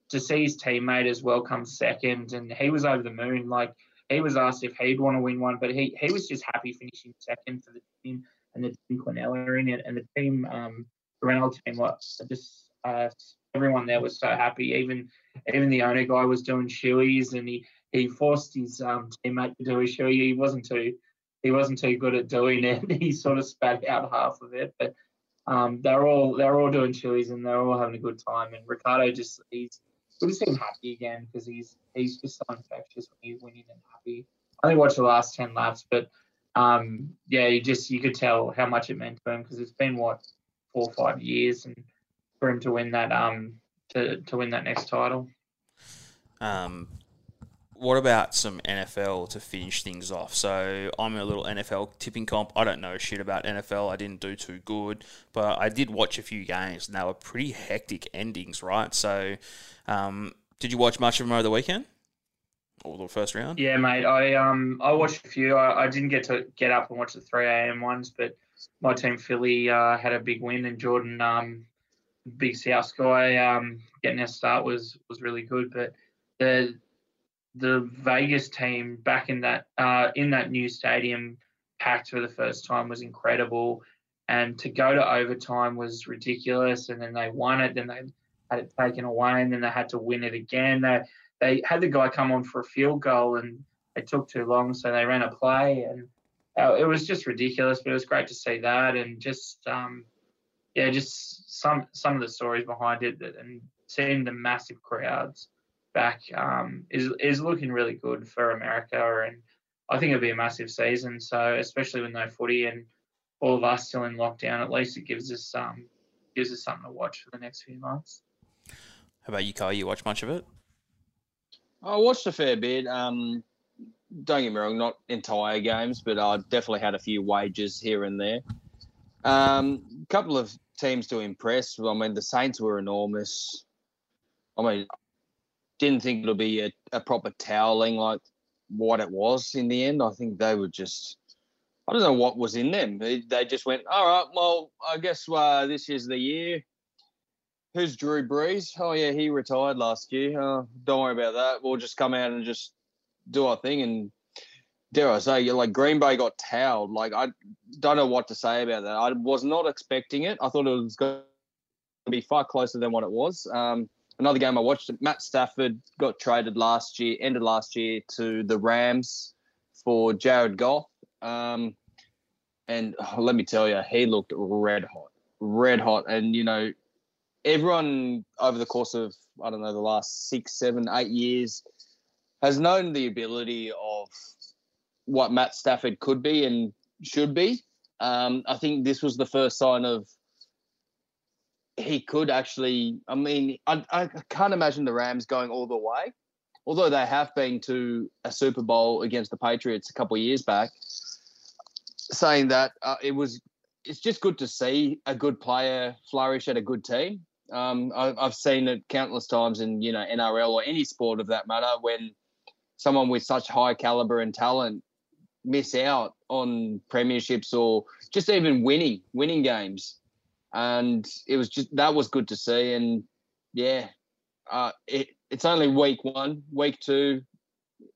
to see his teammate as well come second, and he was over the moon, like, he was asked if he'd want to win one, but he, he was just happy finishing second for the team and the team Quinella in it. And the team, um, the Reynolds team, what, just uh, everyone there was so happy. Even even the owner guy was doing shoeys, and he, he forced his um, teammate to do a shoey. He wasn't too he wasn't too good at doing it. He sort of spat out half of it, but um, they're all they're all doing shoeys and they're all having a good time. And Ricciardo just he's. We've just seen happy again because he's he's just so infectious when he's winning and happy. I only watched the last ten laps, but um, yeah, you just you could tell how much it meant to him because it's been what four or five years, and for him to win that um to to win that next title. Um, what about some N F L to finish things off? So I'm in a little N F L tipping comp. I don't know shit about N F L. I didn't do too good, but I did watch a few games, and they were pretty hectic endings, right? So um, did you watch much of them over the weekend? Or the first round? Yeah, mate. I um I watched a few. I, I didn't get to get up and watch the three a.m. ones, but my team Philly uh, had a big win, and Jordan, um, big South guy, um, getting our start was was really good. But the the Vegas team back in that uh in that new stadium, packed for the first time, was incredible, and to go to overtime was ridiculous. And then they won it. Then they had it taken away, and then they had to win it again. They They had the guy come on for a field goal, and it took too long, so they ran a play, and uh, it was just ridiculous. But it was great to see that, and just um, yeah, just some some of the stories behind it, and seeing the massive crowds back um, is is looking really good for America, and I think it'll be a massive season. So especially with no footy and all of us still in lockdown, at least it gives us um, gives us something to watch for the next few months. How about you, Kyle? You watch much of it? I watched a fair bit. Um, don't get me wrong, not entire games, but I definitely had a few wagers here and there. A um, couple of teams to impress. I mean, the Saints were enormous. I mean, didn't think it'll be a, a proper toweling like what it was in the end. I think they were just, I don't know what was in them. They, they just went, all right, well, I guess uh, this is the year. Who's Drew Brees? Oh, yeah, he retired last year. Oh, don't worry about that. We'll just come out and just do our thing. And dare I say, like, Green Bay got towed. Like, I don't know what to say about that. I was not expecting it. I thought it was going to be far closer than what it was. Um, another game I watched, Matt Stafford got traded last year, ended last year to the Rams for Jared Goff. Um, and oh, let me tell you, he looked red hot, red hot. And, you know, everyone over the course of, I don't know, the last six, seven, eight years has known the ability of what Matt Stafford could be and should be. Um, I think this was the first sign of he could actually, I mean, I, I can't imagine the Rams going all the way, although they have been to a Super Bowl against the Patriots a couple of years back. Saying that, uh, it was... it's just good to see a good player flourish at a good team. Um, I, I've seen it countless times in, you know, N R L or any sport of that matter, when someone with such high caliber and talent miss out on premierships or just even winning, winning games. And it was just, that was good to see. And yeah, uh, it, it's only week one, week two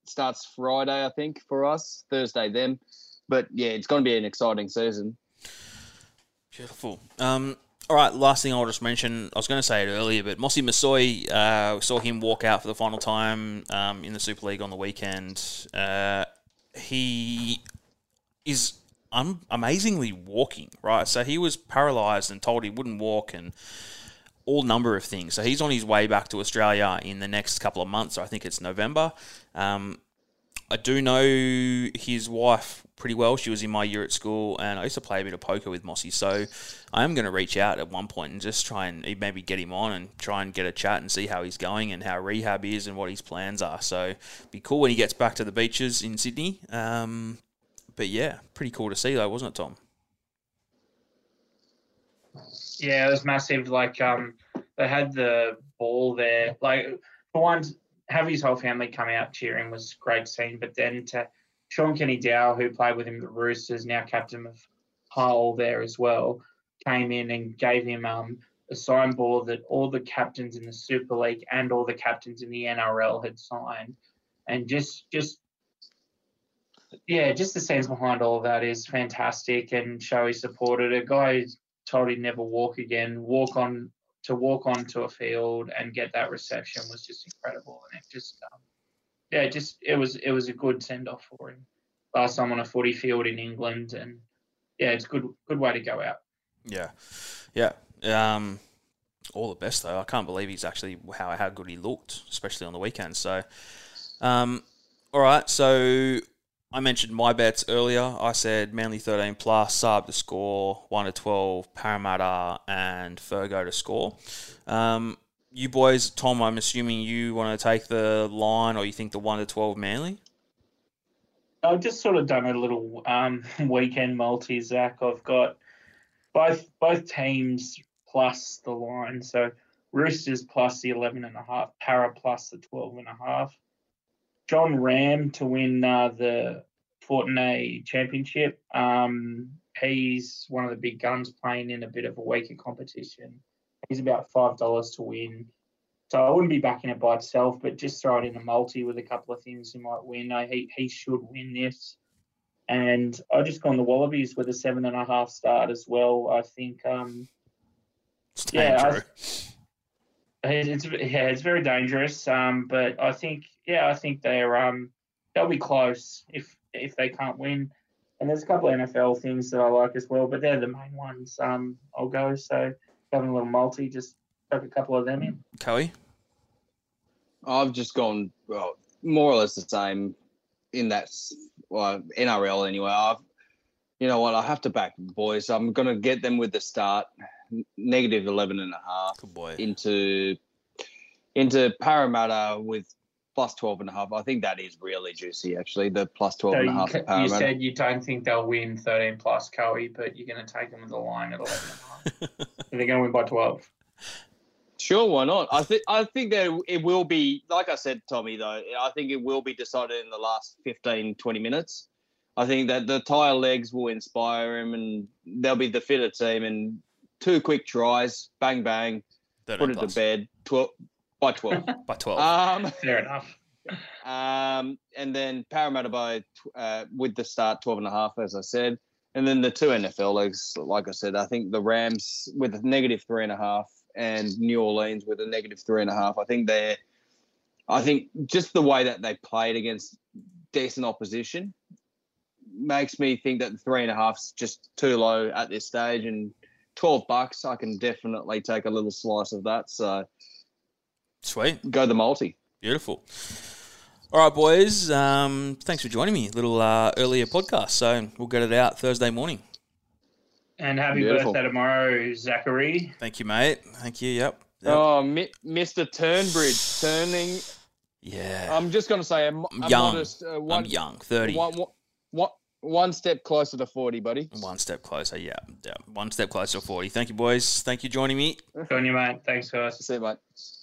starts Friday, I think for us, Thursday then, but yeah, it's going to be an exciting season. Beautiful. Um, all right, last thing I'll just mention, I was going to say it earlier, but Mossy Masoi, uh, we saw him walk out for the final time um, in the Super League on the weekend. Uh, he is um, amazingly walking, right? So he was paralysed and told he wouldn't walk and all number of things. So he's on his way back to Australia in the next couple of months. I think it's November. Um, I do know his wife pretty well. She was in my year at school, and I used to play a bit of poker with Mossy. So I am going to reach out at one point and just try and maybe get him on and try and get a chat and see how he's going and how rehab is and what his plans are. So be cool when he gets back to the beaches in Sydney. Um, but yeah, pretty cool to see though, wasn't it, Tom? Yeah, it was massive. Like um, they had the ball there. Like for once, having his whole family come out cheering was a great scene. But then to Sean Kenny Dow, who played with him at the Roosters, now captain of Hull there as well, came in and gave him um, a sign ball that all the captains in the Super League and all the captains in the N R L had signed. And just, just yeah, just the scenes behind all of that is fantastic and show he supported a guy who's told he'd never walk again, walk on to walk onto a field and get that reception was just incredible. And it just... Um, Yeah, just it was it was a good send off for him. Last time on a footy field in England, and yeah, it's a good good way to go out. Yeah, yeah. Um, all the best though. I can't believe he's actually how how good he looked, especially on the weekend. So, um, all right. So I mentioned my bets earlier. I said Manly thirteen plus, Saab to score, one to twelve, Parramatta and Fergo to score. Um, you boys, Tom, I'm assuming you want to take the line, or you think the one to twelve Manly? I've just sort of done a little um, weekend multi, Zach. I've got both both teams plus the line. So Roosters plus the eleven and a half, Para plus the twelve and a half. John Ram to win uh, the Fortnite Championship. Um, he's one of the big guns playing in a bit of a weaker competition. He's about five dollars to win. So I wouldn't be backing it by itself, but just throw it in a multi with a couple of things he might win. I, he, he should win this. And I've just gone the Wallabies with a seven and a half start as well. I think, um, it's yeah, I, it's, yeah, it's very dangerous. Um, but I think, yeah, I think they're, um, they'll be close if, if they can't win. And there's a couple of N F L things that I like as well, but they're the main ones. Um, I'll go. So having a little multi, just chuck a couple of them in. Kelly? I've just gone, well, more or less the same in that, well, N R L anyway. I've, you know what, I have to back the boys. I'm going to get them with the start, negative eleven and a half. Good boy. Into, into Parramatta with plus twelve and a half. I think that is really juicy, actually, the plus twelve so and a half. Ca- Parramatta. You said you don't think they'll win thirteen plus, Kelly, but you're going to take them with the line at eleven and a half. They're going to win by twelve. Sure, why not? I think I think that it will be, like I said, Tommy, though, I think it will be decided in the last fifteen, twenty minutes. I think that the tire legs will inspire him and they'll be the fitter team, and two quick tries, bang, bang, put it to bed, twelve by twelve. By twelve. Um, Fair enough. Um, and then Parramatta by, uh, with the start, twelve and a half, as I said. And then the two N F L legs, like I said, I think the Rams with a negative three and a half and New Orleans with a negative three and a half. I think they're, I think just the way that they played against decent opposition makes me think that the three and a half's just too low at this stage. And twelve bucks, I can definitely take a little slice of that. So sweet, go the multi. Beautiful. All right, boys, um, thanks for joining me. A little uh, earlier podcast, so we'll get it out Thursday morning. And happy Beautiful. birthday tomorrow, Zachary. Thank you, mate. Thank you, yep. yep. Oh, mi- Mister Turnbridge, turning... Yeah. I'm just going to say... I'm, I'm young. Modest, uh, one, I'm young, thirty. One, one, one step closer to forty, buddy. One step closer, yeah. yeah. One step closer to forty. Thank you, boys. Thank you for joining me. Join you, mate. Thanks, guys. See you, mate.